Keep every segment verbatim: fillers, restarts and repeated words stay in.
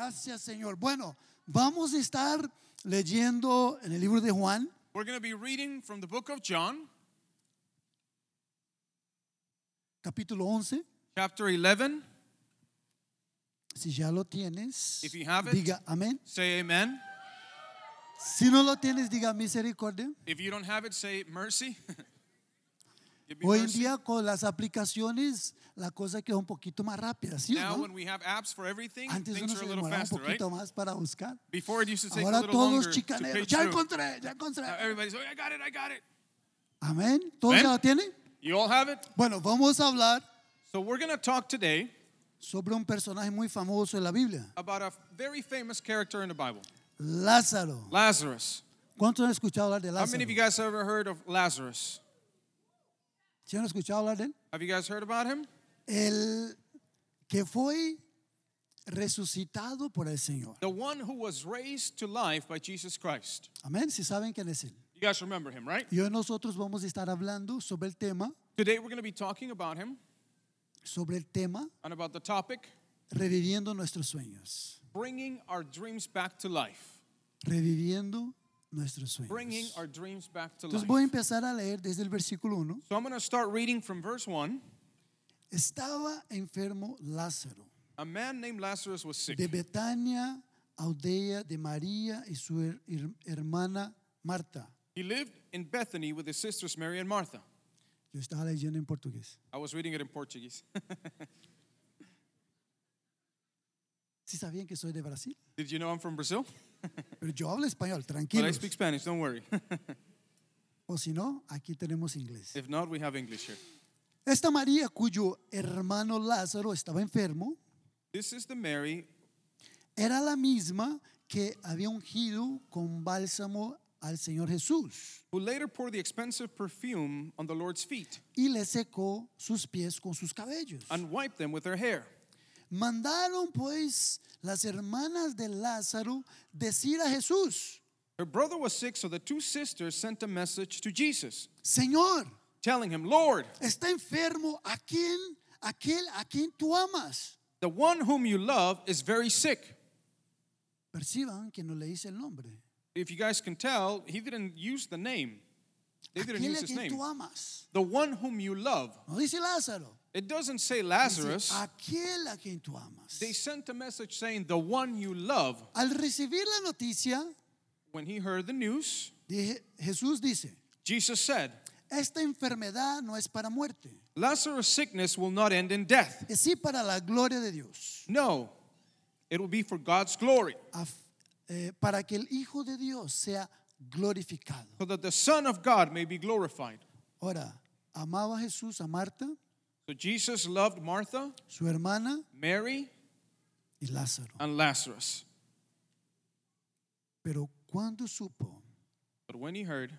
Gracias, Señor. Bueno, vamos a estar leyendo en el libro de Juan. We're going to be reading from the book of John. Capítulo once. Chapter eleven. Si ya lo tienes, if you have it, diga amén. Say amen. Si no lo tienes, diga misericordia. If you don't have it, say mercy. Hoy en día con las aplicaciones la cosa queda un poquito más rápida, ¿sí o no? Antes uno se demoraba un poquito más para buscar. Ahora todos chicaneros, ya encontré, ya encontré. Amén. ¿Todos ya lo tienen? Bueno, vamos a hablar sobre un personaje muy famoso en la Biblia. Lázaro. ¿Cuántos han escuchado hablar de Lázaro? ¿Han escuchado hablar de él? Have you guys heard about him? El que fue resucitado por el Señor. The one who was raised to life by Jesus Christ. Amén. Si saben quién es él. You guys remember him, right? Y hoy nosotros vamos a estar hablando sobre el tema. Today we're going to be talking about him. Sobre el tema. And about the topic. Reviviendo nuestros sueños. Bringing our dreams back to life. Reviviendo nuestros sueños. Bringing our dreams back to life. Entonces voy a empezar a leer desde el versículo uno. So I'm going to start reading from verse one. Estaba enfermo Lázaro. A man named Lazarus was sick. De Betania, aldea de María y su her- her- hermana Marta. He lived in Bethany with his sisters Mary and Martha. Yo estaba leyendo en portugués. I was reading it in Portuguese. ¿Sí sabían que soy de Brasil? Did you know I'm from Brazil? Pero yo hablo español, tranquilos. But I speak Spanish, don't worry. O si no, aquí tenemos inglés. If not, we have English here. Esta María cuyo hermano Lázaro estaba enfermo. This is the Mary. Era la misma que había ungido con bálsamo al Señor Jesús. Who later poured the expensive perfume on the Lord's feet. Y le secó sus pies con sus cabellos. And wiped them with her hair. Mandaron pues las hermanas de Lázaro decir a Jesús. Her brother was sick, so the two sisters sent a message to Jesus. Señor, telling him, Lord, está enfermo aquel, aquel a quien tú amas. The one whom you love is very sick. Perciban que no le dice el nombre. If you guys can tell, he didn't use the name. They didn't use his name. The one whom you love. No dice Lázaro. It doesn't say Lazarus. Aquel a quien tú amas. They sent a message saying, the one you love. Al recibir la noticia, when he heard the news, Jesús dice, Jesus said, esta enfermedad no es para muerte. Lazarus' sickness will not end in death. Es sí para la gloria de Dios. No, it will be for God's glory. A, eh, para que el Hijo de Dios sea glorificado. So that the Son of God may be glorified. Ahora, amaba Jesús a Marta. So Jesus loved Martha, su hermana, Mary, y Lázaro. And Lazarus. Pero cuando supo, but when he heard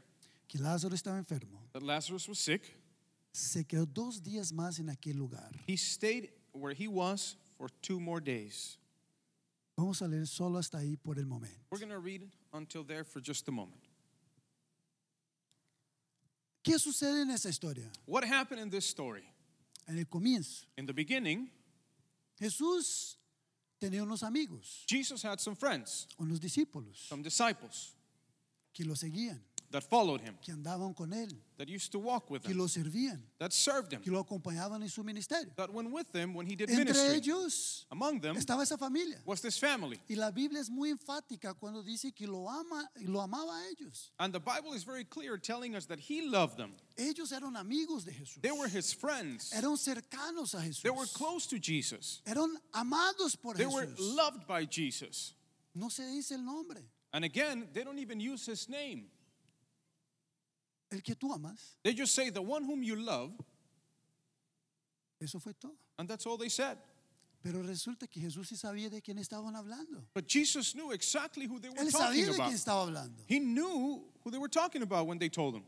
que Lázaro estaba enfermo, that Lazarus was sick, se quedó dos días más en aquel lugar. He stayed where he was for two more days. Vamos a leer solo hasta ahí por el momento. We're going to read until there for just a moment. ¿Qué sucede en esa historia? What happened in this story? En el comienzo, in the beginning, Jesús tenía unos amigos. Jesus had some friends. Unos discípulos. Some disciples. Que lo seguían. That followed him. Que andaban con él. That used to walk with him. Que lo servían. That served him. Que lo acompañaban en su ministerio. That went with him when he did entre ministry. Ellos, among them, estaba esa familia. Was this family. Y la Biblia es muy enfática cuando dice que lo ama, lo amaba a ellos. And the Bible is very clear telling us that he loved them. Ellos eran amigos de Jesús. They were his friends. Eran cercanos a Jesús. They were close to Jesus. Eran amados por they Jesús. They were loved by Jesus. No se dice el nombre. And again, they don't even use his name. El que tú amas. They just say the one whom you love. Eso fue todo. And that's all they said. Pero resulta que Jesús sí sabía de quién estaban hablando. But Jesus knew exactly who they were Él talking sabía de quién estaba hablando. He knew who they were talking about when they told him.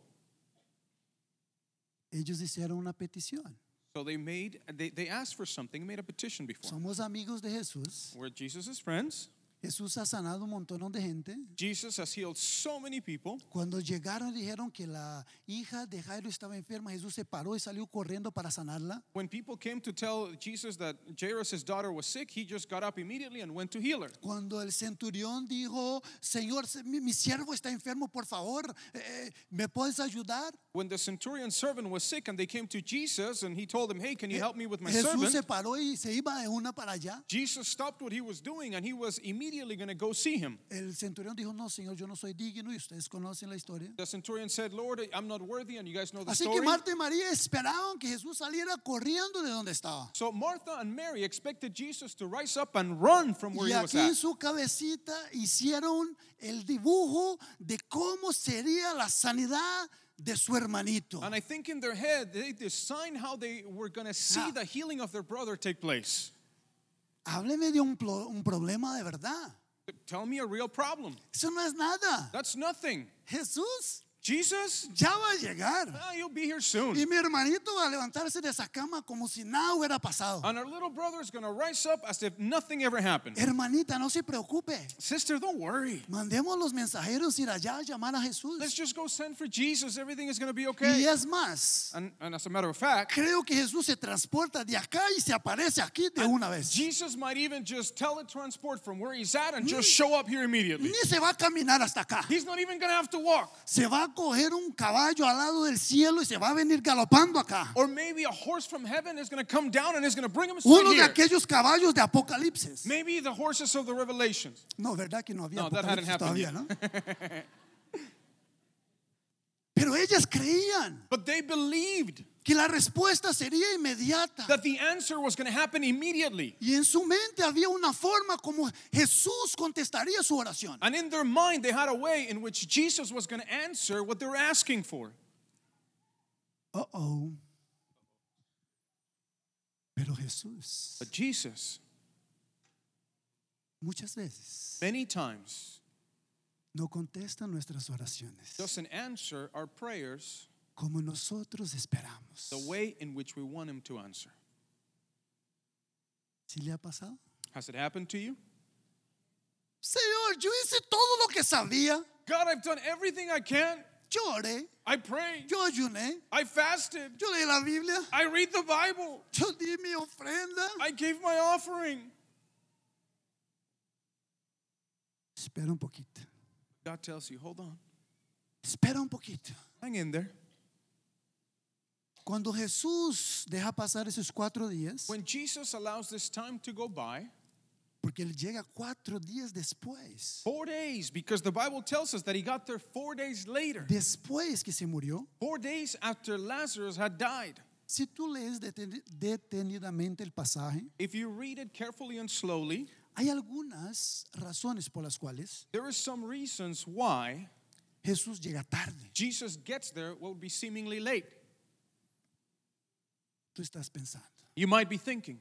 Ellos hicieron una petición. So they made they, they asked for something, made a petition before. Somos amigos de Jesús. We're Jesus' friends. Jesús ha sanado un montón de gente. Jesus has healed so many people. Cuando llegaron dijeron que la hija de Jairo estaba enferma. Jesús se paró y salió corriendo para sanarla. When people came to tell Jesus that Jairus' daughter was sick, he just got up immediately and went to heal her. Cuando el centurión dijo, Señor, mi, mi siervo está enfermo, por favor, eh, ¿me puedes ayudar? When the centurion's servant was sick and they came to Jesus and he told them, hey, can you help me with my Jesús servant? Jesús se paró y se iba de una para allá. Jesus stopped what he was doing and he was immediately going to go see him. El centurión dijo, no, señor, yo no soy digno, y ustedes conocen la historia. The centurion said, Lord, I'm not worthy, and you guys know the Así story. Que Marta y María esperaban que Jesús saliera corriendo de donde estaba. So Martha and Mary expected Jesus to rise up and run from where y he was at. Y aquí en su cabecita hicieron el dibujo de cómo sería la sanidad de su hermanito. And I think in their head they designed how they were going to see ah. the healing of their brother take place. Hábleme de un, plo, un problema de verdad. Tell me a real problem. Eso no es nada. That's nothing. Jesús. Jesus. Ya va a llegar. Ah, he'll be here soon. Y mi hermanito va a levantarse de esa cama como si nada hubiera pasado. And our little brother is going to rise up as if nothing ever happened. Hermanita, no se preocupe. Sister, don't worry. Mandemos los mensajeros ir allá a llamar a Jesús. Let's just go send for Jesus. Everything is going to be okay. Y es más. And, and as a matter of fact, creo que Jesús se transporta de acá y se aparece aquí de una vez. Jesus might even just teletransport from where he's at and ni, just show up here immediately. Ni se va a caminar hasta acá. He's not even going to have to walk. Se va coger un caballo al lado del cielo y se va a venir galopando acá. Or maybe a horse from heaven is going to come down and is going to bring him straight here. Uno de aquellos caballos de Apocalipsis. Maybe the horses of the Revelations. No, verdad que no había. No, that hadn't happened todavía, ¿no? Pero ellas creían. But they believed. Que la respuesta sería inmediata. That the answer was going to happen immediately. Y en su mente había una forma como Jesús contestaría su oración. And in their mind they had a way in which Jesus was going to answer what they were asking for. Uh-oh. Pero Jesús. But Jesus. Muchas veces. Many times. No contesta nuestras oraciones. Doesn't answer our prayers. Como nosotros esperamos. The way in which we want him to answer. ¿Sí le ha pasado? Has it happened to you? Señor, yo hice todo lo que sabía. God, I've done everything I can. Yo oré. I prayed. Yo ayuné. I fasted. Yo leí la Biblia. I read the Bible. Yo di mi ofrenda. I gave my offering. Espera un poquito. God tells you, hold on. Espera un poquito. Hang in there. Cuando Jesús deja pasar esos cuatro días, when Jesus allows this time to go by, porque él llega cuatro días después. Four days, because the Bible tells us that he got there four days later. Después que se murió. Four days after Lazarus had died. Si tú lees detenidamente el pasaje, if you read it carefully and slowly, hay algunas razones por las cuales. There are some reasons why. Jesús llega tarde. Jesus gets there what would be seemingly late. Tú estás pensando. You might be thinking.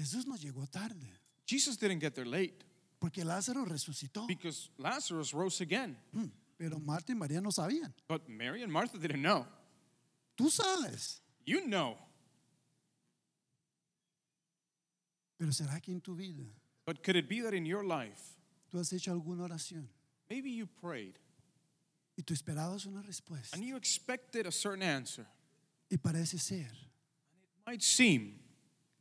Jesús no llegó tarde. Jesus didn't get there late. Porque Lázaro resucitó. Because Lazarus rose again. Mm, pero Marta y María no sabían. But Mary and Martha didn't know. Tú sabes. You know. Pero será que en tu vida. But could it be that in your life? Tú has hecho alguna oración. Maybe you prayed. Y tú esperabas una respuesta. And you expected a certain answer. Y parece ser. It might seem.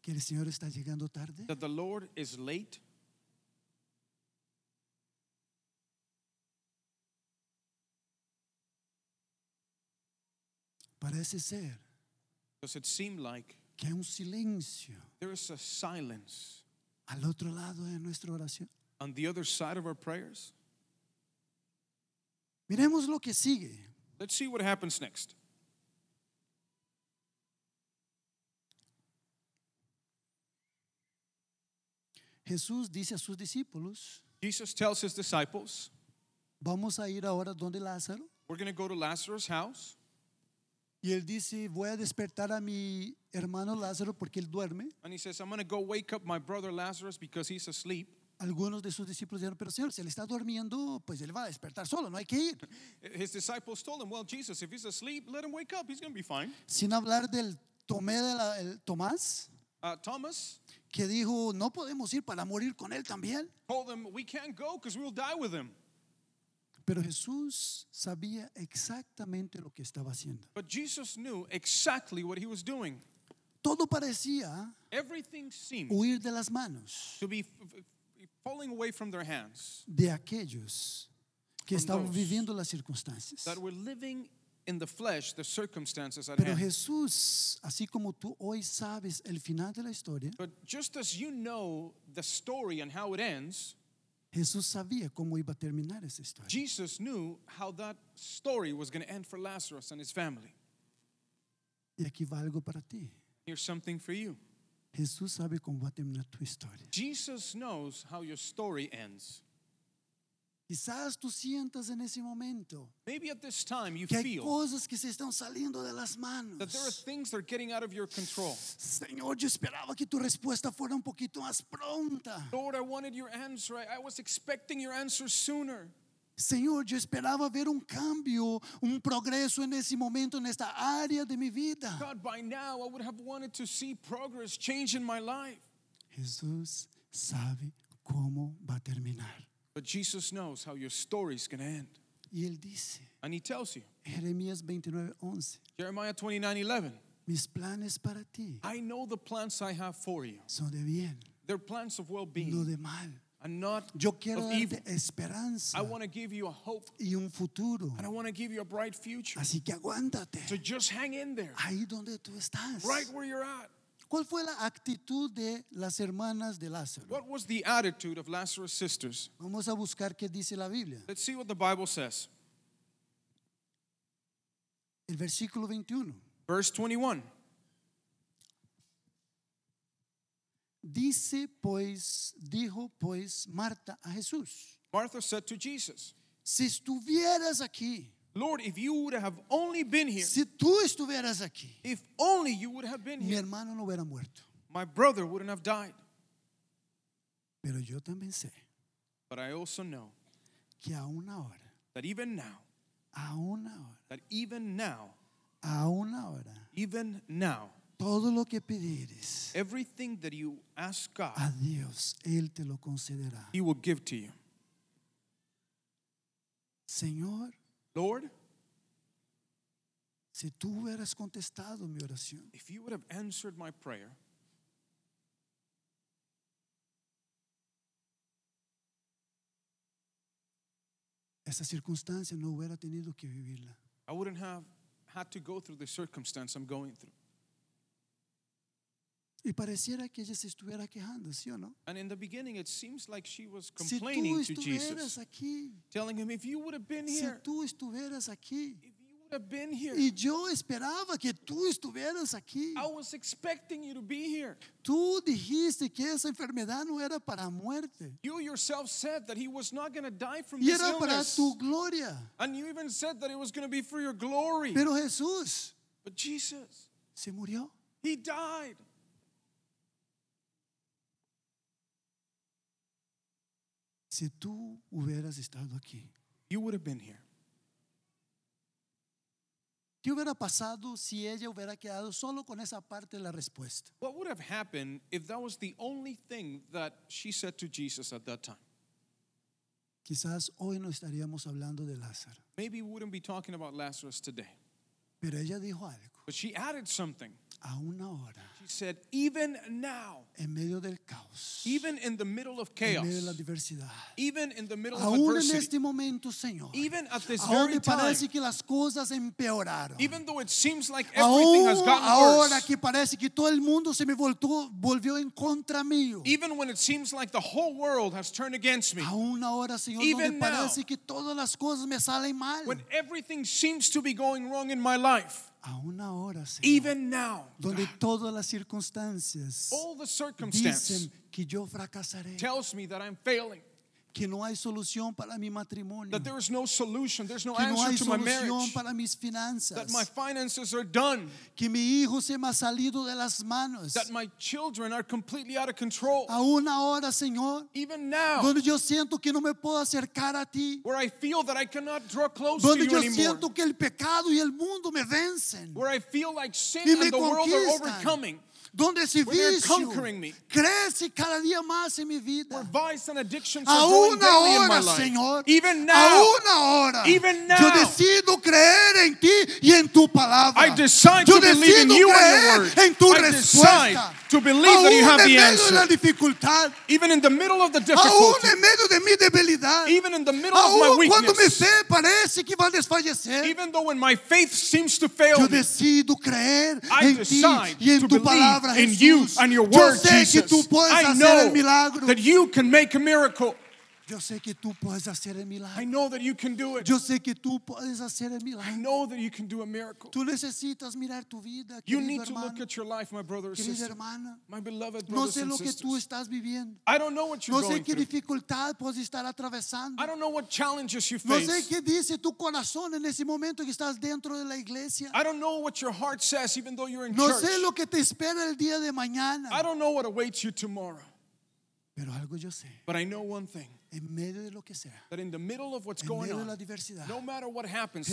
Que el Señor está llegando tarde. That the Lord is late. Parece ser. Does it seem like? Que hay un silencio. There is a silence. Al otro lado de nuestra oración. On the other side of our prayers. Miremos lo que sigue. Let's see what happens next. Jesús dice a sus discípulos. Jesus tells his disciples. Vamos a ir ahora donde Lázaro. We're going to go to Lazarus' house. Y él dice, voy a despertar a mi hermano Lázaro porque él duerme. And he says, I'm going to go wake up my brother Lazarus because he's asleep. Algunos de sus discípulos dijeron, pero Señor, si él está durmiendo, pues él va a despertar solo, no hay que ir. His disciples told him, well, Jesus, if he's asleep, let him wake up, he's going to be fine. Sin hablar del Tomé de la, el Tomás, uh, Thomas, que dijo, no podemos ir para morir con él también. Told them we can't go because we'll die with him. Pero Jesús sabía exactamente lo que estaba haciendo. But Jesus knew exactly what he was doing. Todo parecía huir de las manos to be falling away from their hands. De aquellos que estaban viviendo las circunstancias. That were living in the flesh, the circumstances at hand. Pero Jesús, así como tú hoy sabes el final de la historia, but just as you know the story and how it ends, Jesús sabía cómo iba a terminar esa historia. Jesus knew how that story was going to end for Lazarus and his family. Y aquí va algo para ti. Here's something for you. Jesús sabe cómo va a terminar tu historia. Jesus knows how your story ends. Quizás tú sientas en ese momento maybe at this time you que hay feel cosas que se están saliendo de las manos. That there are things that are getting out of your control. Señor, yo esperaba que tu respuesta fuera un poquito más pronta. Lord, I wanted your answer. I was expecting your answer sooner. Señor, yo esperaba ver un cambio, un progreso en ese momento, en esta área de mi vida. God, by now I would have wanted to see progress, change in my life. Jesús sabe cómo va a terminar. But Jesus knows how your story is going to end. Y él dice, and he tells you. Jeremías veintinueve once. Jeremiah twenty-nine eleven. Mis planes para ti. I know the plans I have for you. Son de bien. They're plans of well-being. No de mal. And not yo quiero of evil. Esperanza. I want to give you a hope. Y un futuro. And I want to give you a bright future. Así que aguántate. So just hang in there. Ahí donde tú estás. Right where you're at. ¿Cuál fue la actitud de las hermanas de Lázaro? What was the attitude of Lazarus' sisters? Vamos a buscar qué dice la Biblia. Let's see what the Bible says. El versículo veintiuno. Verse twenty-one. Dice pues, dijo pues Marta a Jesús. Martha said to Jesus, si estuvieras aquí. Lord, if you would have only been here. Si tú estuvieras aquí. If only you would have been here. Mi hermano no hubiera muerto. My brother wouldn't have died. Pero yo también sé. But I also know. Que aún ahora. That even now. Aún ahora. That even now. Aún ahora. Even now. Todo lo que pedires. Everything that you ask God. A Dios, él te lo concederá. He will give to you. Señor. Lord, si tú hubieras contestado mi oración, if you would have answered my prayer, esa circunstancia no hubiera tenido que vivirla. I wouldn't have had to go through the circumstance I'm going through. Y pareciera que ella se estuviera quejando, ¿sí o no? And in the beginning it seems like she was complaining si tú estuvieras to Jesus, aquí, telling him, if you would have been here, si tú estuvieras aquí, if you would have been here, y yo esperaba que tú estuvieras aquí, I was expecting you to be here. Tú dijiste que esa enfermedad no era para muerte. You yourself said that he was not going to die from y this era illness. Para tu gloria. And you even said that it was going to be for your glory. Pero Jesús, but Jesus, se murió. He died. Si tú hubieras estado aquí, you would have been here. ¿Qué hubiera pasado si ella hubiera quedado solo con esa parte de la respuesta? What would have happened if that was the only thing that she said to Jesus at that time? Quizás hoy no estaríamos hablando de Lázaro. Maybe we wouldn't be talking about Lazarus today. Pero ella dijo algo. But she added something. Aún ahora, she said, even now, en medio del caos, even in the middle of chaos, en medio de la diversidad, even in the middle aún of adversity, en este momento, Señor, even at this very time, que las cosas empeoraron, even though it seems like everything aún has gotten ahora worse, que parece que todo el mundo se me voltó, volvió en contra mío, even when it seems like the whole world has turned against me, aún ahora, Señor, even now, parece que todas las cosas me salen mal, when everything seems to be going wrong in my life, aún ahora, Señor, even now, donde todas las circunstancias all the circumstances dicen que yo fracasaré, tells me that I'm failing, que no hay solución para mi matrimonio, that there is no solution, there's no que answer no hay to my marriage, para mis finanzas, that my finances are done, que mi hijo se me ha salido de las manos, that my children are completely out of control, aún ahora, Señor, even now, donde yo siento que no me puedo acercar a ti, where I feel that I cannot draw close to you anymore, donde yo siento que el pecado y el mundo me vencen, where I feel like sin and the world are overcoming, donde esse vício cresce cada dia mais em minha vida. A uma hora, Senhor, a uma hora, eu decido crer em Ti e em Tua palavra. Eu decido crer em Tua resposta. To believe that you have the answer. Even in the middle of the difficulty. Even in the middle of my weakness. Even though when my faith seems to fail me. I decide to believe in you and your word, Jesus. I know that you can make a miracle. I know that you can do it. I know that you can do a miracle. You need to look at your life, my brother and sister. My beloved brothers and sisters. I don't know what you're going through. I don't know what challenges you face. I don't know what your heart says even though you're in church. I don't know what awaits you tomorrow. But I know one thing. That in the middle of what's going on, no matter what happens,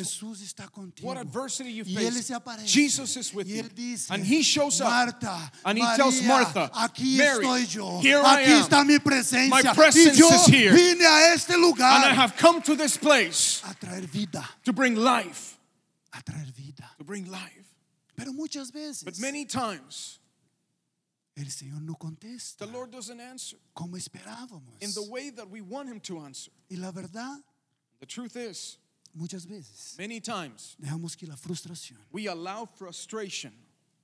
what adversity you face, Jesus is with you. And He shows up and He tells Martha, Mary, here I am. My presence is here. And I have come to this place to bring life. To bring life. But many times, the Lord doesn't answer in the way that we want Him to answer. The truth is, many times, we allow frustration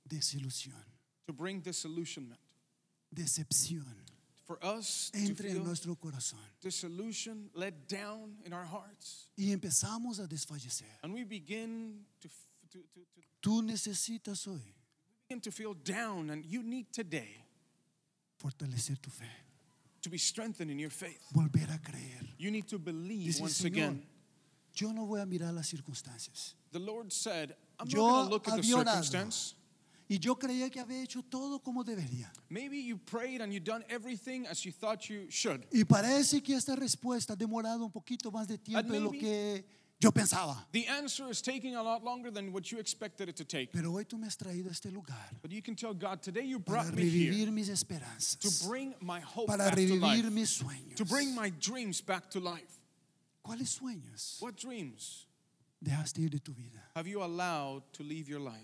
to bring disillusionment. For us to feel disillusion, let down in our hearts. And we begin to... to, to, to to feel down, and you need today to be strengthened in your faith. You need to believe once again. The Lord said, I'm not going to look at the circumstance. Maybe you prayed and you done everything as you thought you should. Yo pensaba. The answer is taking a lot longer than what you expected it to take. Pero hoy tú me has traído a este lugar. But you can tell God, today you brought me here mis esperanzas, to bring my hope back to life, mis sueños. To bring my dreams back to life. ¿Cuáles sueños? What dreams dejaste ir de tu vida? Have you allowed to leave your life?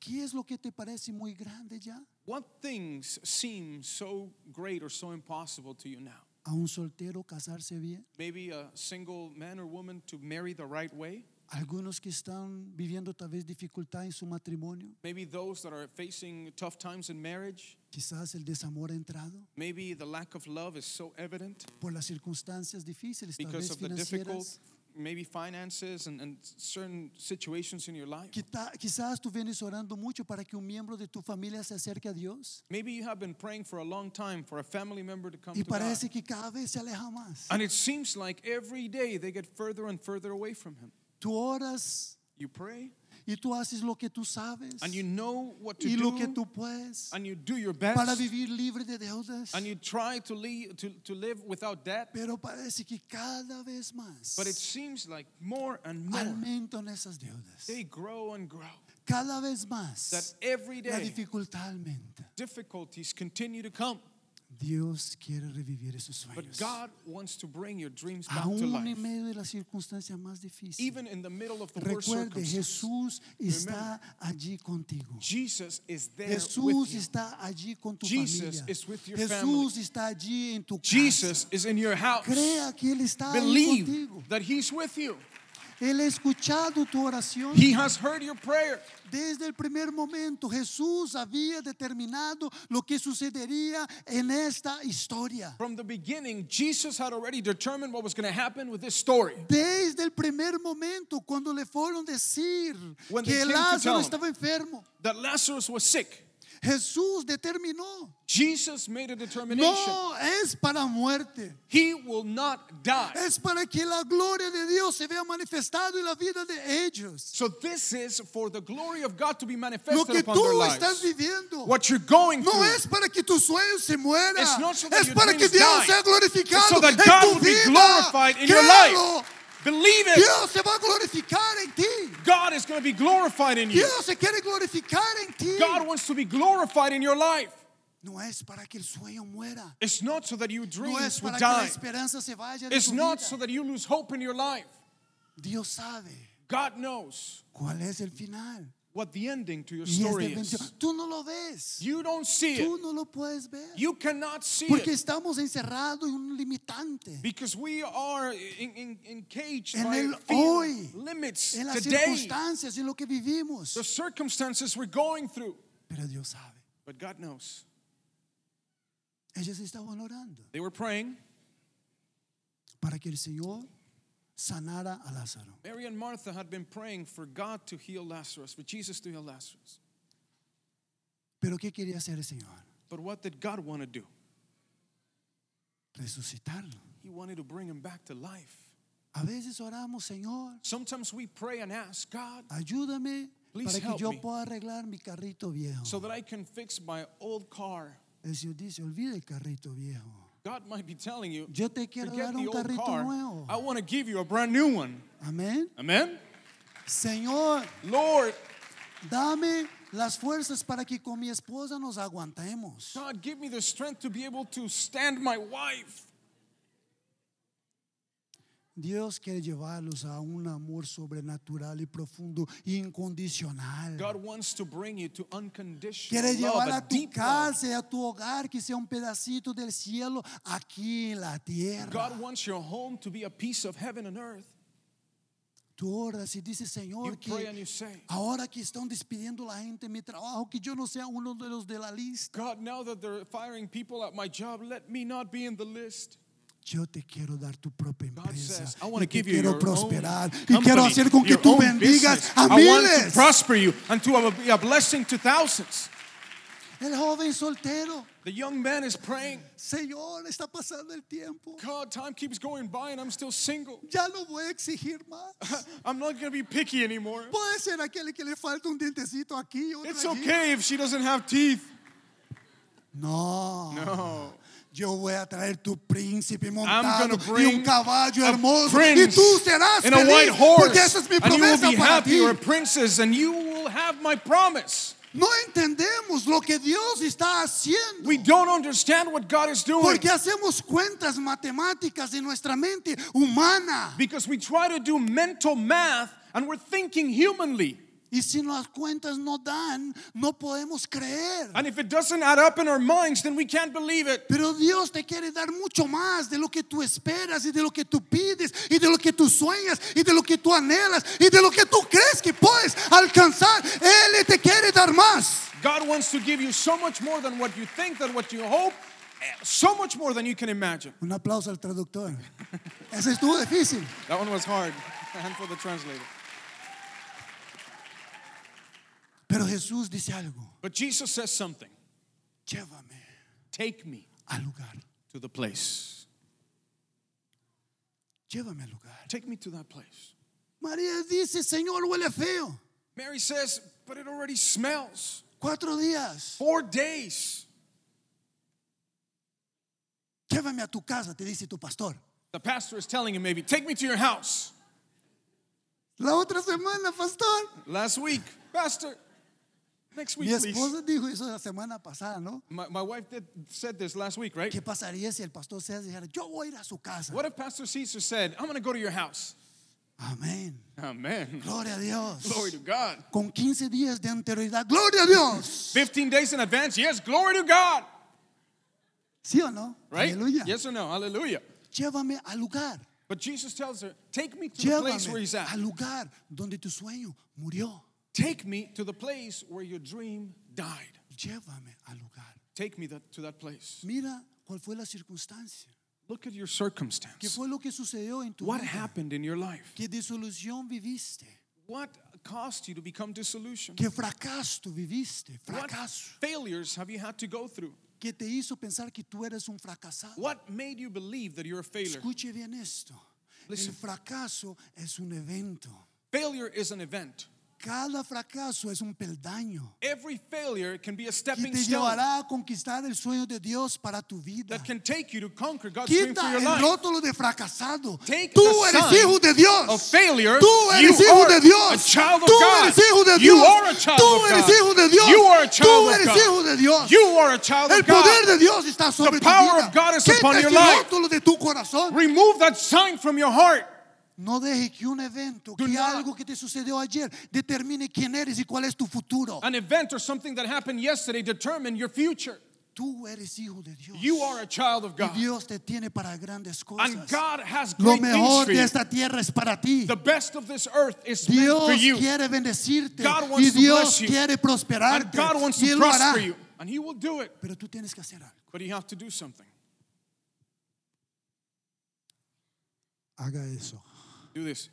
¿Qué es lo que te parece muy grande ya? What things seem so great or so impossible to you now? A un soltero casarse bien. Maybe a single man or woman to marry the right way. Algunos que están viviendo tal vez dificultad en su matrimonio. Maybe those that are facing tough times in marriage. Quizás el desamor ha entrado. Maybe the lack of love is so evident. Por las circunstancias difíciles, tal vez financieras. Because of the difficult, maybe finances and, and certain situations in your life. Quizás tú vienes orando mucho para que un miembro de tu familia se acerque a Dios. Maybe you have been praying for a long time for a family member to come to God. Y parece que cada vez se aleja más. And it seems like every day they get further and further away from Him. Tú oras. You pray. Y tú haces lo que tú sabes. And you know what to y do. Lo que tú puedes. And you do your best. Para vivir libre de deudas. And you try to live, to, to live without debt. Pero parece que cada vez más. But it seems like more and more. Aumentan esas deudas. They grow and grow. Cada vez más. That every day. La dificultad aumenta. Difficulties continue to come. Dios quiere revivir esos sueños. But God wants to bring your dreams back to life. Aún en medio de las circunstancias más difíciles. Even in the middle of the worst circumstances. Jesús está allí contigo. Jesus is there Jesús está allí con tu familia. Jesús está allí en tu casa. Jesus is in your house. Crea que él está allí contigo. Believe that He's with you. Él ha escuchado tu oración. He has heard your prayer. Desde el primer momento, Jesús había determinado lo que sucedería en esta historia. From the beginning, Jesus had already determined what was going to happen with this story. Desde el primer momento, cuando le fueron decir when que Lázaro estaba enfermo, that Lazarus was sick. Jesús determinó. Jesus made a determination. No es para muerte. He will not die. Es para que la gloria de Dios se vea manifestado en la vida de ellos. So this is for the glory of God to be manifested upon their lives. Lo que tú estás viviendo. What you're going through. No es para que tus sueños se mueran. It's not so that your dreams die. Es para que Dios sea glorificado en tu vida. So that God will be glorified in your life. Believe it. Dios se va a glorificar en ti. God is going to be glorified in you. Dios se quiere glorificar en ti. God wants to be glorified in your life. No es para que el sueño muera. It's not so that your dreams no es para will que die. La esperanza se vaya de It's not vida. So that you lose hope in your life. Dios sabe. God knows. ¿Cuál es el final? What the ending to your story is. Tú no lo ves. You don't see it. Tú no lo puedes ver. You cannot see Porque it. Estamos encerrados en un limitante. Because we are in, in, in caged en by el hoy, limits en las today. Circunstancias, en lo que vivimos. The circumstances we're going through. Pero Dios sabe. But God knows. Ellos estaban orando. They were praying. Para que el Señor sanara a Lázaro. Mary and Martha had been praying for God to heal Lazarus, for Jesus to heal Lazarus. Pero qué quería hacer el Señor? But what did God want to do? Resucitarlo. He wanted to bring him back to life. A veces oramos, Señor. Sometimes we pray and ask God, ayúdame para que yo pueda arreglar mi carrito viejo. So that I can fix my old car. El Señor dice, olvida el carrito viejo. God might be telling you, Yo te quiero forget dar un the old car. Nuevo. I want to give you a brand new one. Amen. Amen. Señor, Lord, dame las fuerzas para que con mi esposa nos aguantemos. God, give me the strength to be able to stand my wife. Dios quiere llevarlos a un amor sobrenatural y profundo y incondicional. God wants to bring you to unconditional love. Quiere llevar a tu casa y a tu hogar que sea un pedacito del cielo aquí en la tierra. God wants your home to be a piece of heaven and earth. Tú oras y dices, Señor, que ahora que están despidiendo a la gente en mi trabajo, que yo no sea uno de los de la lista. God, now that they're firing people at my job, let me not be in the list. Yo te quiero dar tu propia empresa. Says, I want to give you your prosperar. Own company, y quiero hacer con que tú bendigas a miles. I want to prosper you and to be a blessing to thousands. El joven soltero. The young man is praying. Señor, está pasando el tiempo. God, time keeps going by and I'm still single. Ya no voy a exigir más. I'm not going to be picky anymore. Puede ser aquel que le falta un dientecito aquí, otro It's okay allí. If she doesn't have teeth. No. No. Yo voy a traer tu príncipe montado y un caballo hermoso y tú serás feliz white horse, porque esa es mi promesa para ti. And you will have my promise. No entendemos lo que Dios está haciendo. We don't understand what God is doing. Porque hacemos cuentas matemáticas en nuestra mente humana. Because we try to do mental math and we're thinking humanly. Y si las cuentas no dan, no podemos creer. And if it doesn't add up in our minds, then we can't believe it. Pero Dios te quiere dar mucho más de lo que tú esperas y de lo que tú pides y de lo que tú sueñas y de lo que tú anhelas y de lo que tú crees que puedes alcanzar. Él te quiere dar más. God wants to give you so much more than what you think, than what you hope, so much more than you can imagine. Un aplauso al traductor. Ese estuvo difícil. That one was hard. And for the translator. Pero Jesús dice algo. But Jesus says something. Llévame. Take me. Al lugar. To the place. Llévame al lugar. Take me to that place. María dice, Señor, huele feo. Mary says, but it already smells. Cuatro días. Four days. Llévame a tu casa, te dice tu pastor. The pastor is telling him maybe, take me to your house. La otra semana, pastor. Last week, pastor. Next week, Mi esposa please. Dijo eso la semana pasada, ¿no? My, my wife did, said this last week, right? ¿Qué pasaría si el pastor César dijera, yo voy a ir a su casa? What if Pastor César said, I'm going to go to your house? Amén. Amen. Gloria a Dios. Glory to God. Con quince días de anterioridad, gloria a Dios. fifteen days in advance, yes, glory to God. ¿Sí o no? Right? Aleluya. Yes or no? Hallelujah. Llévame al lugar. But Jesus tells her, take me to Llévame the place where he's at. Al lugar donde tu sueño murió. Take me to the place where your dream died. Llévame al lugar. Take me that, to that place. Mira cuál fue la circunstancia. Look at your circumstance. ¿Qué fue lo que sucedió en tu What vida? Happened in your life? ¿Qué desilusión viviste? What caused you to become disillusioned? ¿Qué fracaso tu viviste? Fracaso. What failures have you had to go through? ¿Qué te hizo pensar que tú eres un fracasado? What made you believe that you're a failure? Escuche bien esto. Listen. El fracaso es un evento. Failure is an event. Cada fracaso es un peldaño every failure can be a stepping que te llevará a conquistar el sueño de Dios para tu vida. That can take you to conquer God's dream for your life. Quita el rótulo de fracasado. Take Tú eres hijo de Dios. Of failure. Tú eres hijo de Dios. Tú eres hijo de Dios. You are a child Tú eres hijo de Dios. You are a child Tú eres hijo de Dios. You are a child of God. El poder de Dios está sobre tu vida. The power of God is upon your life. Quita el rótulo de tu corazón. Remove that sign from your heart. No deje que un evento, Do que not, algo que te sucedió ayer determine quién eres y cuál es tu futuro. An event or something that happened yesterday determine your future. Tú eres hijo de Dios. You are a child of God. Y Dios te tiene para grandes cosas. And God has great things for you. Lo mejor de esta tierra es para ti. The best of this earth is Dios meant for you. Dios quiere bendecirte. God wants y Dios to bless quiere prosperarte. And God wants to prosper you. And He will do it. Pero tú tienes que hacer algo. But you have to do something. Haga eso. Do this.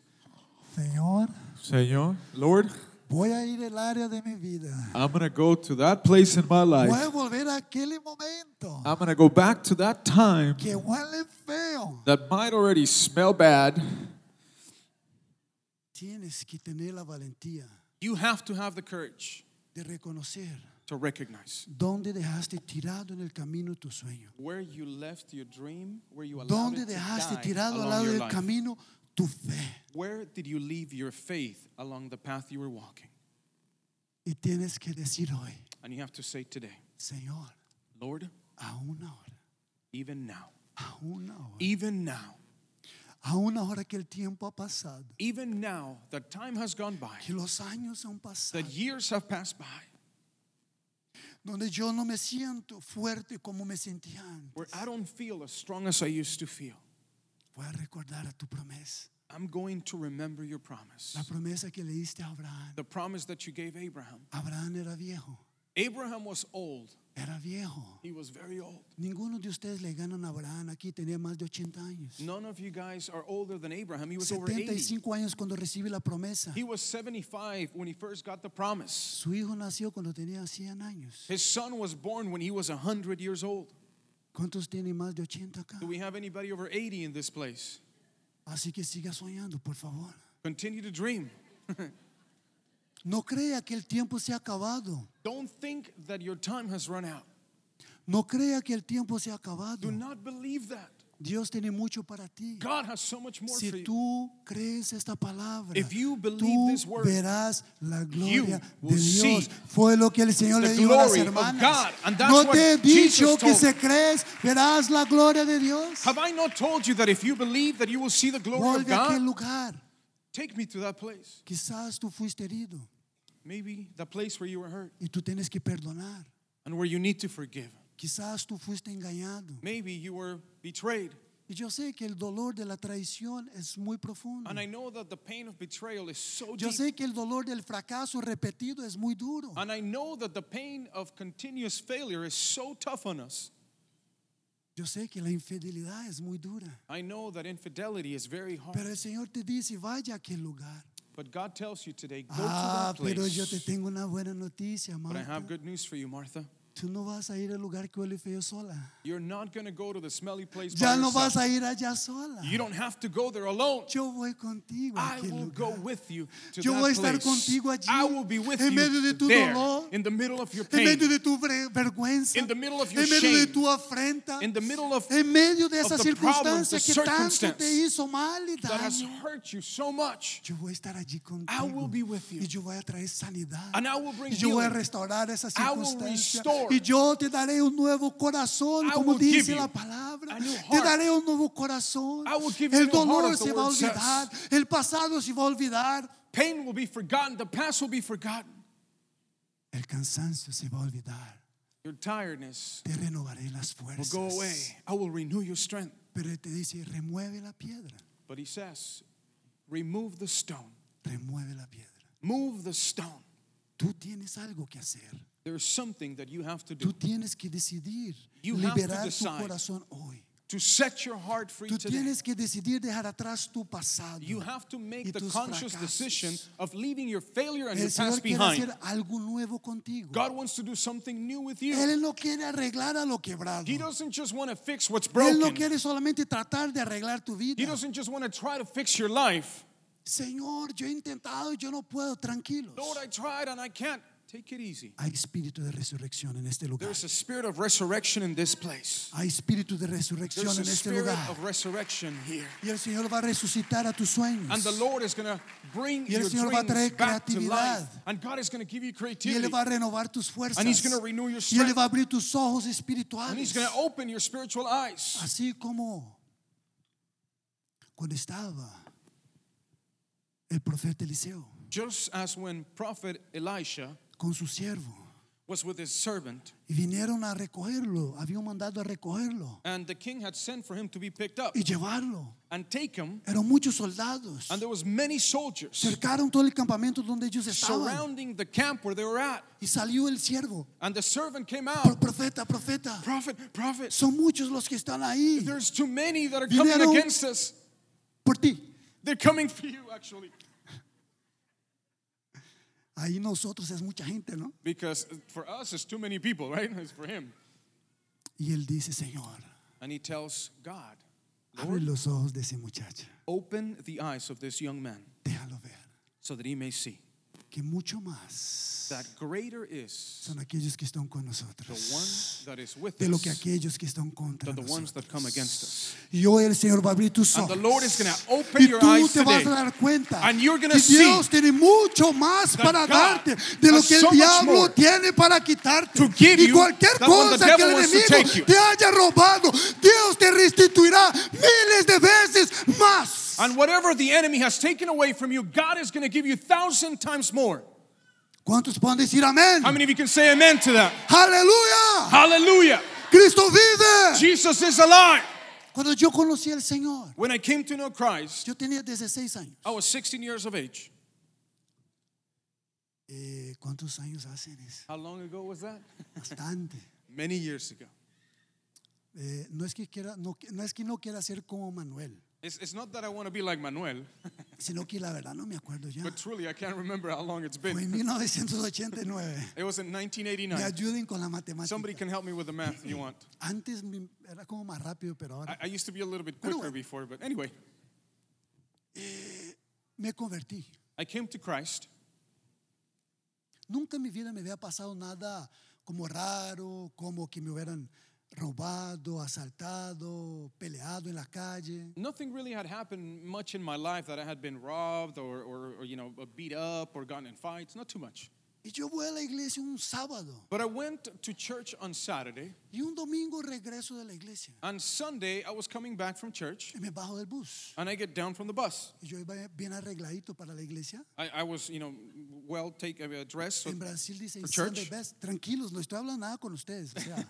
Señor, Señor, Lord, voy a ir al área de mi vida. I'm going to go to that place in my life. Voy a volver a aquel momento. I'm going to go back to that time que huele feo. That might already smell bad. Tienes que tener la valentía. You have to have the courage de reconocer, to recognize dónde dejaste tirado en el camino tu sueño. Where you left your dream, where you allowed ¿Dónde it dejaste to die tirado al lado del life? Camino Where did you leave your faith along the path you were walking? Y tienes que decir hoy, and you have to say today, Señor, Lord, aún ahora, even now, aún ahora, even now, aún ahora que el tiempo ha pasado, even now, the time has gone by, que los años han pasado, the years have passed by, donde yo no me siento fuerte como me sentía antes, where I don't feel as strong as I used to feel. Voy a recordar a tu promesa. I'm going to remember your promise. La promesa que le diste a Abraham. The promise that you gave Abraham. Abraham era viejo. Abraham was old. Era viejo. He was very old. Ninguno de ustedes le ganan a Abraham aquí, tenía más de ochenta años. None of you guys are older than Abraham. He was over eighty. setenta y cinco años cuando recibe la promesa. He was seventy-five when he first got the promise. Su hijo nació cuando tenía cien años. His son was born when he was one hundred years old. ¿Cuántos tienen más de ochenta acá? Do we have anybody over eighty in this place? Así que siga soñando, por favor. Continue to dream. No crea que el tiempo se ha acabado. Don't think that your time has run out. No crea que el tiempo se ha acabado. Do not believe that. Dios tiene mucho para ti. God has so much more si for you. Si tú crees esta palabra, if you believe this word, verás la gloria de Dios. Fue lo que el Señor le dijo a las hermanas. No te he dicho que se crees, verás la gloria de Dios. Have I not told you that if you believe that you will see the glory of God? Vuelve a aquel lugar. Take me to that place. Quizás tú fuiste herido. Maybe the place where you were hurt. Y tú tienes que perdonar. And where you need to forgive. Quizás tú fuiste engañado. Maybe you were betrayed. Y yo sé que el dolor de la traición es muy profundo. And I know that the pain of betrayal is so deep. Yo sé que el dolor del fracaso repetido es muy duro. And I know that the pain of continuous failure is so tough on us. Yo sé que la infidelidad es muy dura. I know that infidelity is very hard. Pero el Señor te dice, vaya a aquel lugar. But God tells you today, go ah, to that place. Pero yo te tengo una buena noticia, Marta. But I have good news for you, Martha. Tú no vas a ir al lugar que huele feo sola. You're not going to go to the smelly place by ya no yourself. Vas a ir allá sola. You don't have to go there alone. Yo voy contigo I will lugar. Go with you to Yo that voy estar place. Contigo allí. I will be with en you medio de tu there dolor. In the middle of your pain. En medio de tu vergüenza. In the middle of your en medio shame. De tu afrenta. In the middle of, en medio de esa of the problem, the circumstance que tanto te hizo mal y daño. That has hurt you so much. Yo voy estar allí contigo. I will be with you. Y yo voy a traer sanidad. And I will bring y yo voy a restaurar esa circunstancia. Y yo te daré un nuevo corazón, como dice la palabra. Te daré un nuevo corazón. El dolor se va a olvidar. El pasado se va a olvidar. Pain will be forgotten. The past will be forgotten. El cansancio se va a olvidar. Your tiredness te renovaré las fuerzas. Will go away. I will renew your strength. Pero te dice, remueve la piedra. But he says, remove the stone. Remueve la piedra. Move the stone. Tú tienes algo que hacer. There's something that you have to do. Tú tienes que decidir you liberar have to decide tu corazón hoy. To set your heart free Tú today. Tienes que decidir dejar atrás tu pasado you have to make the conscious fracasos. Decision of leaving your failure and El your past Señor behind. Hacer algo nuevo contigo. God wants to do something new with you. Él no quiere arreglar a lo quebrado. He doesn't just want to fix what's broken. Él no quiere solamente tratar de arreglar tu vida. He doesn't just want to try to fix your life. Señor, yo he intentado y yo no puedo, tranquilos. Lord, I tried and I can't. Take it easy. Hay espíritu de resurrección en este lugar. There's a spirit of resurrection in this place. Hay espíritu de resurrección en este lugar. There's a spirit of resurrection here. Y el Señor va a resucitar a tus sueños. And the Lord is going to bring your dreams back to life. And God is going to give you creativity. Y él va a renovar tus fuerzas. And He's going to renew your strength. Y él va a abrir tus ojos espirituales. And He's going to open your spiritual eyes. Así como cuando estaba el profeta Eliseo. Just as when prophet Elisha con su siervo was with his servant. Y vinieron a recogerlo, habían mandado a recogerlo. And the king had sent for him to be picked up. Y llevarlo. And take him. Eran muchos soldados. And there was many soldiers. Cercaron todo el campamento donde ellos estaban. Surrounding the camp where they were at. Y salió el siervo. And the servant came out. Pro- profeta, profeta. Prophet, prophet. Son muchos los que están ahí. There's too many that are vinieron coming against us. Por ti. They're coming for you, actually. Ahí nosotros es mucha gente, ¿no? Because for us it's too many people, right? It's for him. Y él dice, Señor, and he tells God, abre los ojos de ese muchacho. Open the eyes of this young man. Déjalo ver. So that he may see. Que mucho más. That greater is. Son aquellos que están con nosotros. The one that is with us. De lo que aquellos que están contra nosotros. The ones that come against us. Y hoy el Señor va a abrir tus ojos. And the Lord is going to open your eyes today. Y tú te vas a dar cuenta. And you're going to see. Dios tiene mucho más para darte de lo que el diablo tiene para quitarte. Y cualquier cosa que el enemigo te haya robado, Dios te restituirá miles de veces más. And whatever the enemy has taken away from you, God is going to give you a thousand times more. ¿Cuántos pueden decir amén? How many of you can say amen to that? Hallelujah! Hallelujah! Cristo vive! Jesus is alive! Cuando yo conocí al Señor, when I came to know Christ, yo tenía dieciséis años. I was sixteen years of age. Eh, ¿Cuántos años hacen eso? How long ago was that? Bastante. Many years ago. Eh, no es que quiera, no, no es que no quiera ser como Manuel. It's, it's not that I want to be like Manuel. Sino que la verdad no me acuerdo ya. But truly I can't remember how long it's been. Fue en mil novecientos ochenta y nueve. It was in nineteen eighty-nine. Me ayuden con la matemática. Somebody can help me with the math if you want. Antes era como más rápido, pero ahora. I, I used to be a little bit quicker bueno, before, but anyway. Eh, me convertí. I came to Christ. Nunca en mi vida me había pasado nada como raro, como que me hubieran robado, asaltado, peleado en la calle. Nothing really had happened much in my life that I had been robbed or, or, or you know, beat up or gotten in fights. Not too much. Y yo voy a la iglesia un sábado. But I went to church on Saturday. Y un domingo regreso de la iglesia. On Sunday, I was coming back from church. Y me bajo del bus. And I get down from the bus. Y yo iba bien arregladito para la iglesia. I, I was, you know, well take, uh, dressed for, en Brasil dice, for church. Best. Tranquilos, no estoy hablando nada con ustedes. O sea,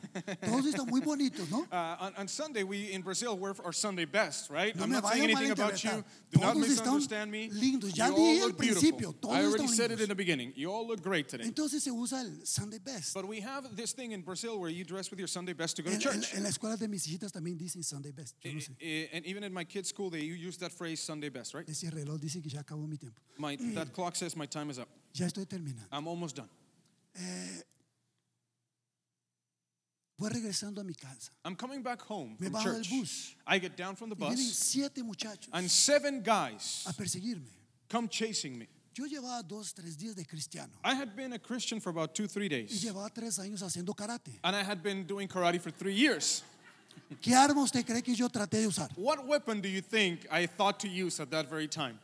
todos están muy bonitos, ¿no? Uh, on, on Sunday, we in Brazil wear our Sunday best, right? No I'm not saying anything about you. Do todos not misunderstand me. Lindos. Ya dije al principio. Todos I already said lindos. It in the beginning. You all look great. Today. Entonces se usa el Sunday best. But we have this thing in Brazil where you dress with your Sunday best to go en, to church. En la escuela de mis hijitas también dicen Sunday best. Yo no sé. I, I, and even in my kids' school, they use that phrase Sunday best, right? Ese reloj dice que ya acabó mi tiempo. My, that clock says my time is up. Ya estoy terminando. I'm almost done. Eh, voy regresando a mi casa. I'm coming back home from church. Bus. I get down from the bus. Vienen siete muchachos. And seven guys. A perseguirme. Come chasing me. Yo llevaba dos, tres días de cristiano. I had been a Christian for about two, three days. Y llevaba tres años haciendo karate. And I had been doing karate for three years. ¿Qué arma usted cree que yo traté de usar? What weapon do you think I thought to use at that very time?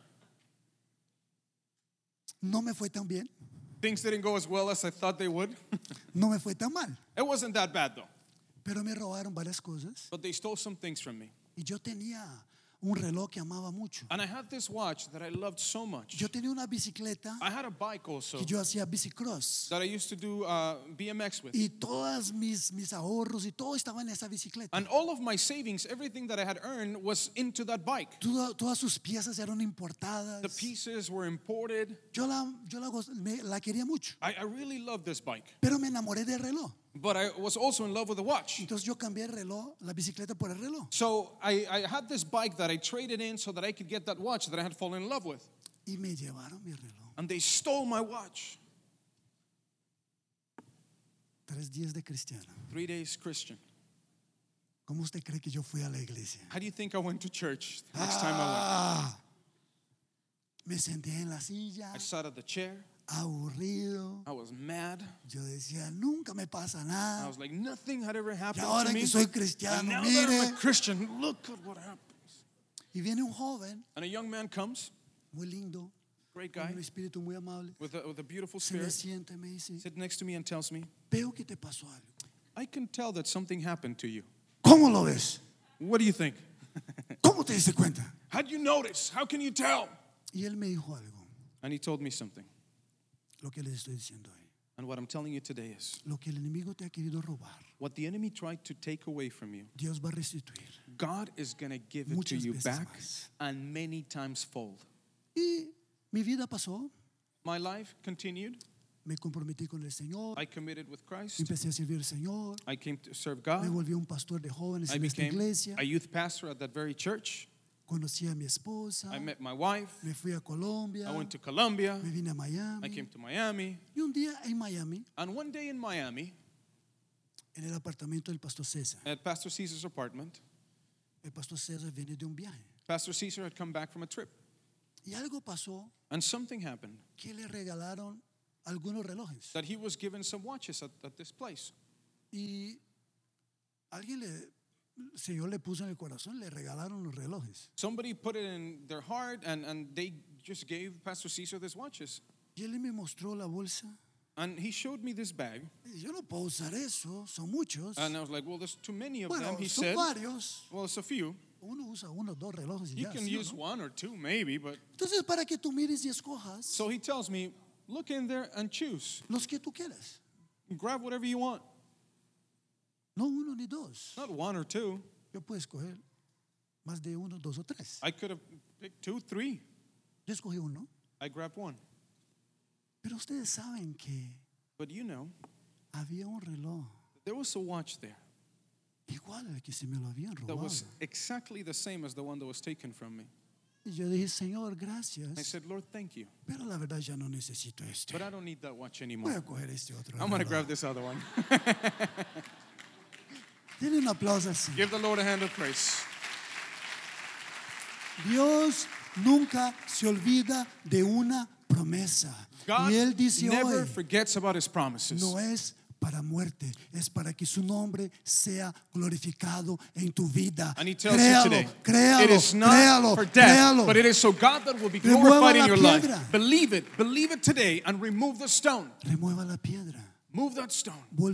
No me fue tan bien. Things didn't go as well as I thought they would. No me fue tan mal. It wasn't that bad though. Pero me robaron varias cosas. But they stole some things from me. Y yo tenía un reloj que amaba mucho. And I had this watch that I loved so much. Yo tenía una bicicleta. I had a bike also. Que yo hacía bicicross. That I used to do uh, B M X with. Y todas mis mis ahorros y todo estaba en esa bicicleta. And all of my savings, everything that I had earned was into that bike. Toda, todas sus piezas eran importadas. The pieces were imported. Yo la yo la, me, la quería mucho. I, I really loved this bike. Pero me enamoré del reloj. But I was also in love with the watch. Entonces yo cambié el reloj, la bicicleta por el reloj. So I, I had this bike that I traded in so that I could get that watch that I had fallen in love with. Y me llevaron mi reloj. And they stole my watch. Tres días de cristiano. Three days Christian. ¿Cómo usted cree que yo fui a la iglesia? How do you think I went to church the next ah, time I went? Me senté en la silla. I sat at the chair. Aburrido. I was mad. Yo decía, nunca me pasa nada. I was like, nothing had ever happened to me. Soy cristiano, and now mire. That I'm a Christian, look at what happens. Y viene un joven. And a young man comes. Muy lindo. Great guy. Con un espíritu muy amable. With a, with a beautiful spirit. Se me siente, me dice, sit next to me and tells me, veo que te pasó algo. I can tell that something happened to you. ¿Cómo lo ves? What do you think? ¿Cómo te diste cuenta? How do you notice? How can you tell? Y él me dijo algo. And he told me something. Lo que les estoy diciendo hoy. And what I'm telling you today is lo que el enemigo te ha querido robar, what the enemy tried to take away from you, Dios va a restituir. God is going to give it to you back más. And many times fold. Y mi vida pasó. My life continued. Me comprometí con el Señor. I committed with Christ. Empecé a servir al Señor. I came to serve God. Me volví un pastor de jóvenes I en esta iglesia. I became a youth pastor at that very church. Conocí a mi esposa. I met my wife. Me fui a Colombia. I went to Colombia. Me vine a Miami. I came to Miami. Y un día en Miami. And one day in Miami. En el apartamento del pastor César. At Pastor Cesar's apartment. El pastor César viene de un viaje. Pastor Cesar had come back from a trip. Y algo pasó. And something happened. Que le regalaron algunos relojes. That he was given some watches at, at this place. Y alguien le Señor le puso en el corazón, le regalaron los relojes. Somebody put it in their heart and, and they just gave Pastor Cesar these watches. Y él me mostró la bolsa. And he showed me this bag. Yo no puedo usar eso, son muchos. And I was like, well, there's too many of bueno, them, he son said. Varios. Well, it's a few. Uno usa uno, dos relojes y you ya, can ¿sí use no? one or two maybe, but entonces, para que tú mires y escojas. So he tells me, look in there and choose. Los que tú quieras. Grab whatever you want. No uno ni dos. Not one or two. Yo puedo escoger más de uno, dos o tres. I could have picked two, three. Yo escogí uno. I grabbed one. Pero ustedes saben que but you know, había un reloj. There was a watch there. Igual al que se me lo habían robado. That was exactly the same as the one that was taken from me. Y yo dije, Señor, gracias. I said, Lord, thank you. Pero la verdad ya no necesito este. But I don't need that watch anymore. Voy a coger este otro. I'm going to grab this other one. Denle un aplauso así. Give the Lord a hand of praise. Dios nunca se olvida de una promesa. God y él dice never hoy, forgets about his promises. No es para muerte, es para que su nombre sea glorificado en tu vida. And he tells créalo, you today, créalo, it is not créalo, for death, créalo. But it is so God that will be glorified in your piedra. Life. Believe it, believe it today and remove the stone. Remueva la piedra. Move that stone. Go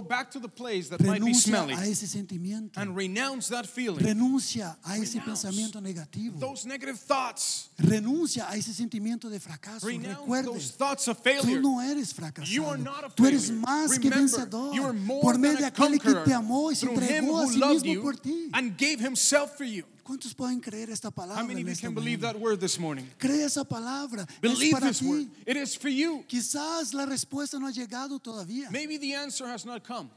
back to the place that renuncia might be smelly. And renounce that feeling. Renuncia a ese renounce pensamiento negativo. Those negative thoughts. Renuncia a ese sentimiento de fracaso. Renounce recuerde, those thoughts of failure. Tú no eres fracasado. You are not a failure. Tú eres más remember, que vencedor. You are more por medio de aquel que te amó y se entregó a sí mismo por ti. And gave himself for you. ¿Cuántos pueden creer esta palabra? How many of you can believe that word this morning? Cree esa palabra. Believe es para this ti. Word. It is for you. Quizás la respuesta no ha llegado todavía. Maybe the answer has not come.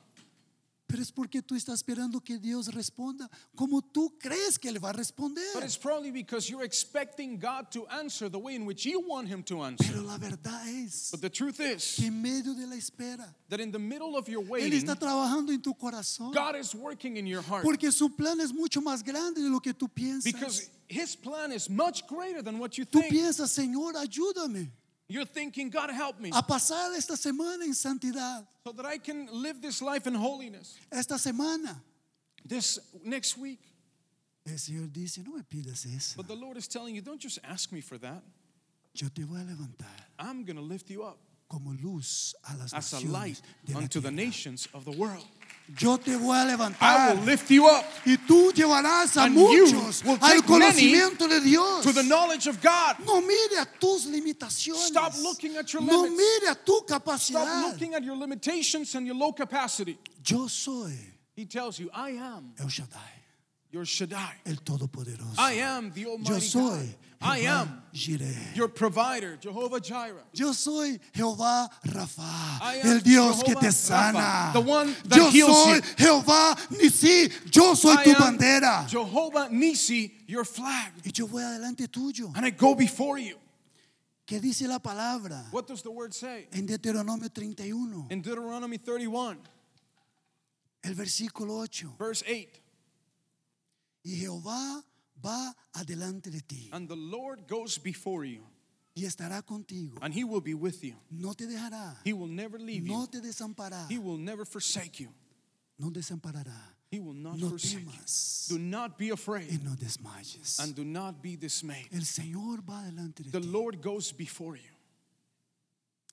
Pero es porque tú estás esperando que Dios responda como tú crees que él va a responder. But it's probably because you're expecting God to answer the way in which you want him to answer. Pero la verdad es but the truth is que en medio de la espera, that in the middle of your waiting, él está trabajando en tu corazón. God is working in your heart. Porque su plan es mucho más grande de lo que tú piensas. Because his plan is much greater than what you think. Tú piensas, Señor, ayúdame. You're thinking, God, help me. A pasar esta semana en santidad. So that I can live this life in holiness. Esta semana. This next week. El Señor dice, no me pidas eso. But the Lord is telling you, don't just ask me for that. Yo te voy a levantar. I'm going to lift you up. Como luz a las as a light unto the nations of the world. Yo te voy a levantar. I will lift you up. Y tú llevarás a and muchos al conocimiento de Dios. To the knowledge of God. No mire a tus limitaciones. Stop looking at your limits. No mire a tu capacidad. Stop looking at your limitations and your low capacity. Yo soy. He tells you, I am. El Shaddai. Your Shaddai. El Todopoderoso. I am the Almighty Yo soy God. I am Jireh. Your provider, Jehovah Jireh. Yo soy Jehovah Rapha, el Dios Jehovah que te sana. Rapha, the one that Yo heals soy you. Jehovah Nisi. Yo soy I tu bandera. Jehovah Nisi, your flag. Y yo voy adelante tuyo. And I go before you. ¿Qué dice la palabra? What does the word say? En Deuteronomy thirty-one. In Deuteronomy thirty-one. El versículo eight. Verse eight. Y Jehová va adelante de ti. And the Lord goes before you. Y estará contigo. And he will be with you. No te dejará. He will never leave no you. No te desamparará. He will never forsake you. No desamparará. He will not no forsake temas. You. Do not be afraid. Y no desmayes. And do not be dismayed. El Señor va adelante de the ti. Lord goes before you.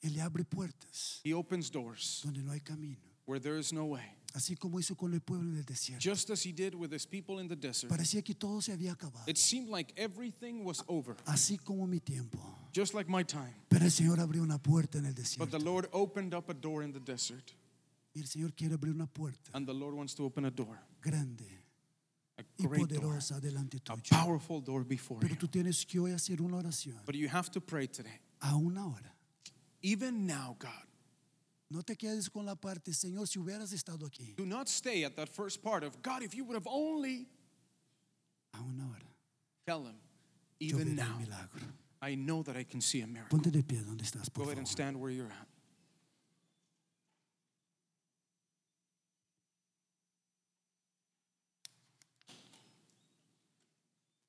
Él le abre puertas. He opens doors. Donde no hay camino. Where there is no way. Así como hizo con el pueblo en el desierto. Just as he did with his people in the desert. Parecía que todo se había acabado. It seemed like everything was over. Así como mi tiempo. Just like my time. Pero el Señor abrió una puerta en el desierto. But the Lord opened up a door in the desert. Y el Señor quiere abrir una puerta. And the Lord wants to open a door. Grande. A great door. A powerful door before you. Pero tú tienes que hoy hacer una oración. But you have to pray today. Aún ahora. Even now, God. No te quedes con la parte, Señor, si hubieras estado aquí. Do not stay at that first part of, God, if you would have only. Aún ahora. Tell him, even now, milagro. I know that I can see a miracle. Ponte de pie donde estás, por Go favor. Ahead and stand where you're at.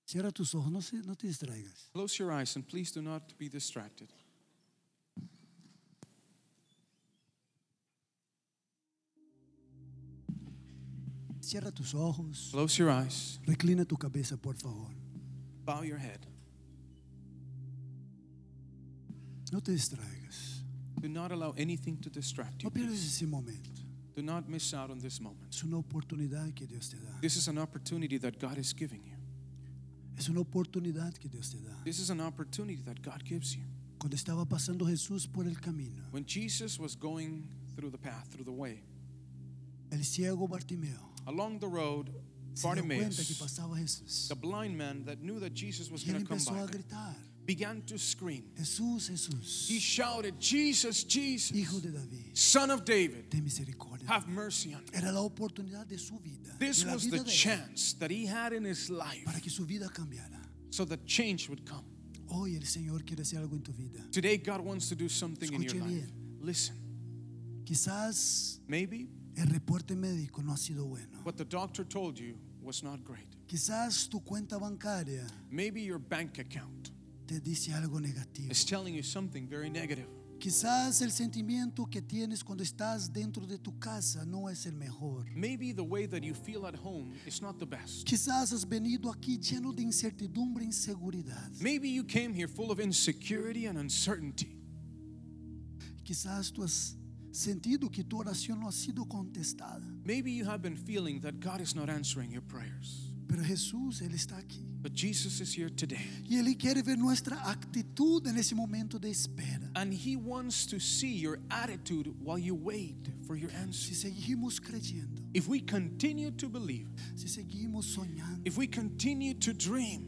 Cierra tus ojos, no, se, no te distraigas. Close your eyes and please do not be distracted. Cierra tus ojos. Close your eyes. Reclina tu cabeza, por favor. Bow your head. No te distraigas. Do not allow anything to distract you. No pierdas ese momento. Do not miss out on this moment. Es una oportunidad que Dios te da. This is an opportunity that God is giving you. Es una oportunidad que Dios te da. This is an opportunity that God gives you. Cuando estaba pasando Jesús por el camino. When Jesus was going through the path, through the way. El ciego Bartimeo. Along the road, Bartimeo, the blind man that knew that Jesus was going to come by, began to scream. Jesús, Jesús. He shouted, Jesus, Jesus, Hijo de David, Son of David, have mercy on me. Era la oportunidad de su vida. This was the chance that he had in his life para que su vida cambiara. So that change would come. Hoy el Señor quiere hacer algo en tu vida. Today God wants to do something in your life. Listen. Quizás, maybe, el reporte médico no ha sido bueno. What the doctor told you was not great. Quizás tu cuenta bancaria, maybe your bank account, te dice algo negativo. Is telling you something very negative. Quizás el sentimiento que tienes cuando estás dentro de tu casa no es el mejor. Maybe the way that you feel at home is not the best. Quizás has venido aquí lleno de incertidumbre e inseguridad. Maybe you came here full of insecurity and uncertainty. Quizás tú has sentido que tu oración no ha sido contestada. Maybe you have been feeling that God is not answering your prayers. Pero Jesús, él está aquí. But Jesus is here today. Y él quiere ver nuestra actitud en ese momento de espera. And he wants to see your attitude while you wait for your answer. Si seguimos creyendo. If we continue to believe. Si seguimos soñando. If we continue to dream.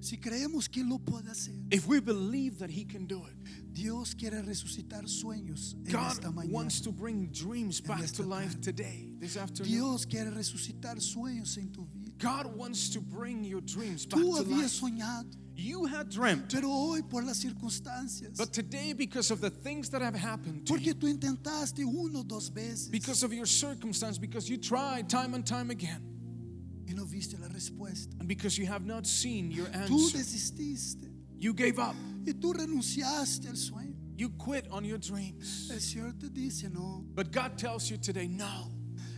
Si creemos que lo puede hacer. If we believe that he can do it. Dios quiere resucitar sueños en God esta mañana. Wants to bring dreams back to life today, this afternoon. Dios quiere resucitar sueños en tu vida. God wants to bring your dreams back Tú to life. Soñado, you had dreamt. Pero hoy por las circunstancias, but today because of the things that have happened to porque tú intentaste uno, dos veces, because of your circumstance, because you tried time and time again. Y no viste la respuesta. And because you have not seen your answer. Tú desististe. You gave up. Y tú renunciaste al sueño. You quit on your dreams. El Señor te dice no. But God tells you today, no.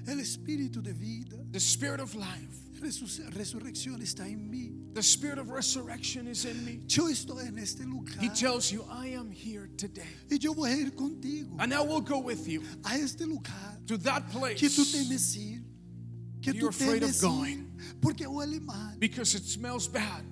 El espíritu de vida. The spirit of life. Resurrección está en mí. The spirit of resurrection is in me. Yo estoy en este lugar. He tells you, I am here today. Y yo voy a ir contigo. And I will go with you. A este lugar. To that place. Que tú temes ir. Que you're tú afraid temes of going. Ir, porque huele mal. Because it smells bad.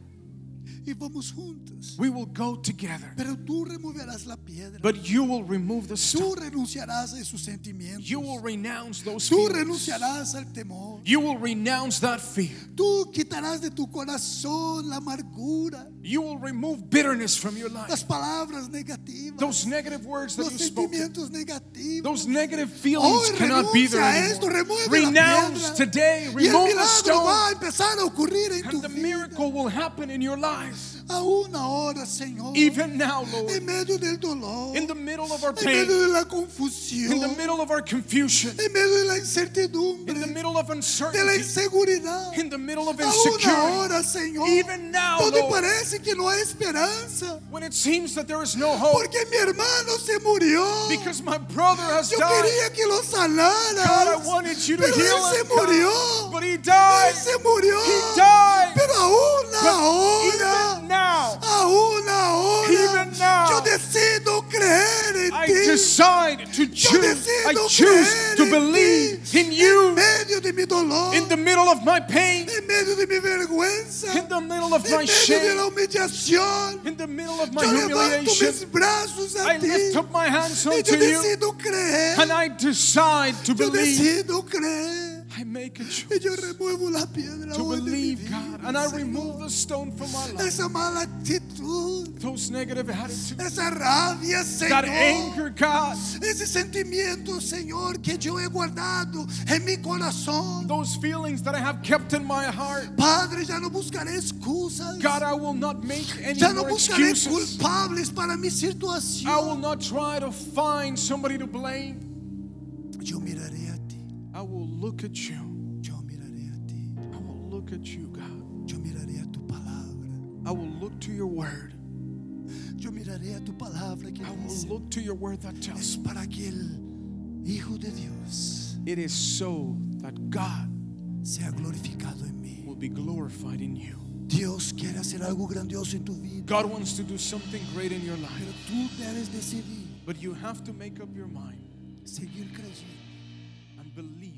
Y vamos juntos. We will go together. Pero tú removerás la piedra. But you will remove the stone. Tú renunciarás a esos sentimientos. You will renounce those fears. Tú renunciarás al temor. You will renounce that fear. Tú quitarás de tu corazón la amargura. You will remove bitterness from your life. Las palabras negativas. Those negative words that Los you spoke. Sentimientos negativos. Those negative feelings Hoy cannot be there anymore. Esto, renounce today. Remove the stone. Va a empezar a ocurrir en and tu the vida. Miracle will happen in your life. Even now, Lord, in the middle of our pain, in the middle of our confusion, in the middle of uncertainty, in the middle of insecurity, even now, Lord, when it seems that there is no hope, because my brother has died, God, I wanted you to heal him, God, but he died, he died, but even now, even now, I decide to choose, I choose to believe in you in the middle of my pain, in the middle of my shame, in the middle of my humiliation. I lift up my hands unto you and I decide to believe. I make a choice to believe God, and I remove the stone from my life. Those negative attitudes, that anger, God, those feelings that I have kept in my heart, God, I will not make any more excuses. I will not try to find somebody to blame. I will look at you. I will look at you, God. I will look to your word. I will look to your word that tells me it is so that God will be glorified in you. God wants to do something great in your life, but you have to make up your mind. Believe.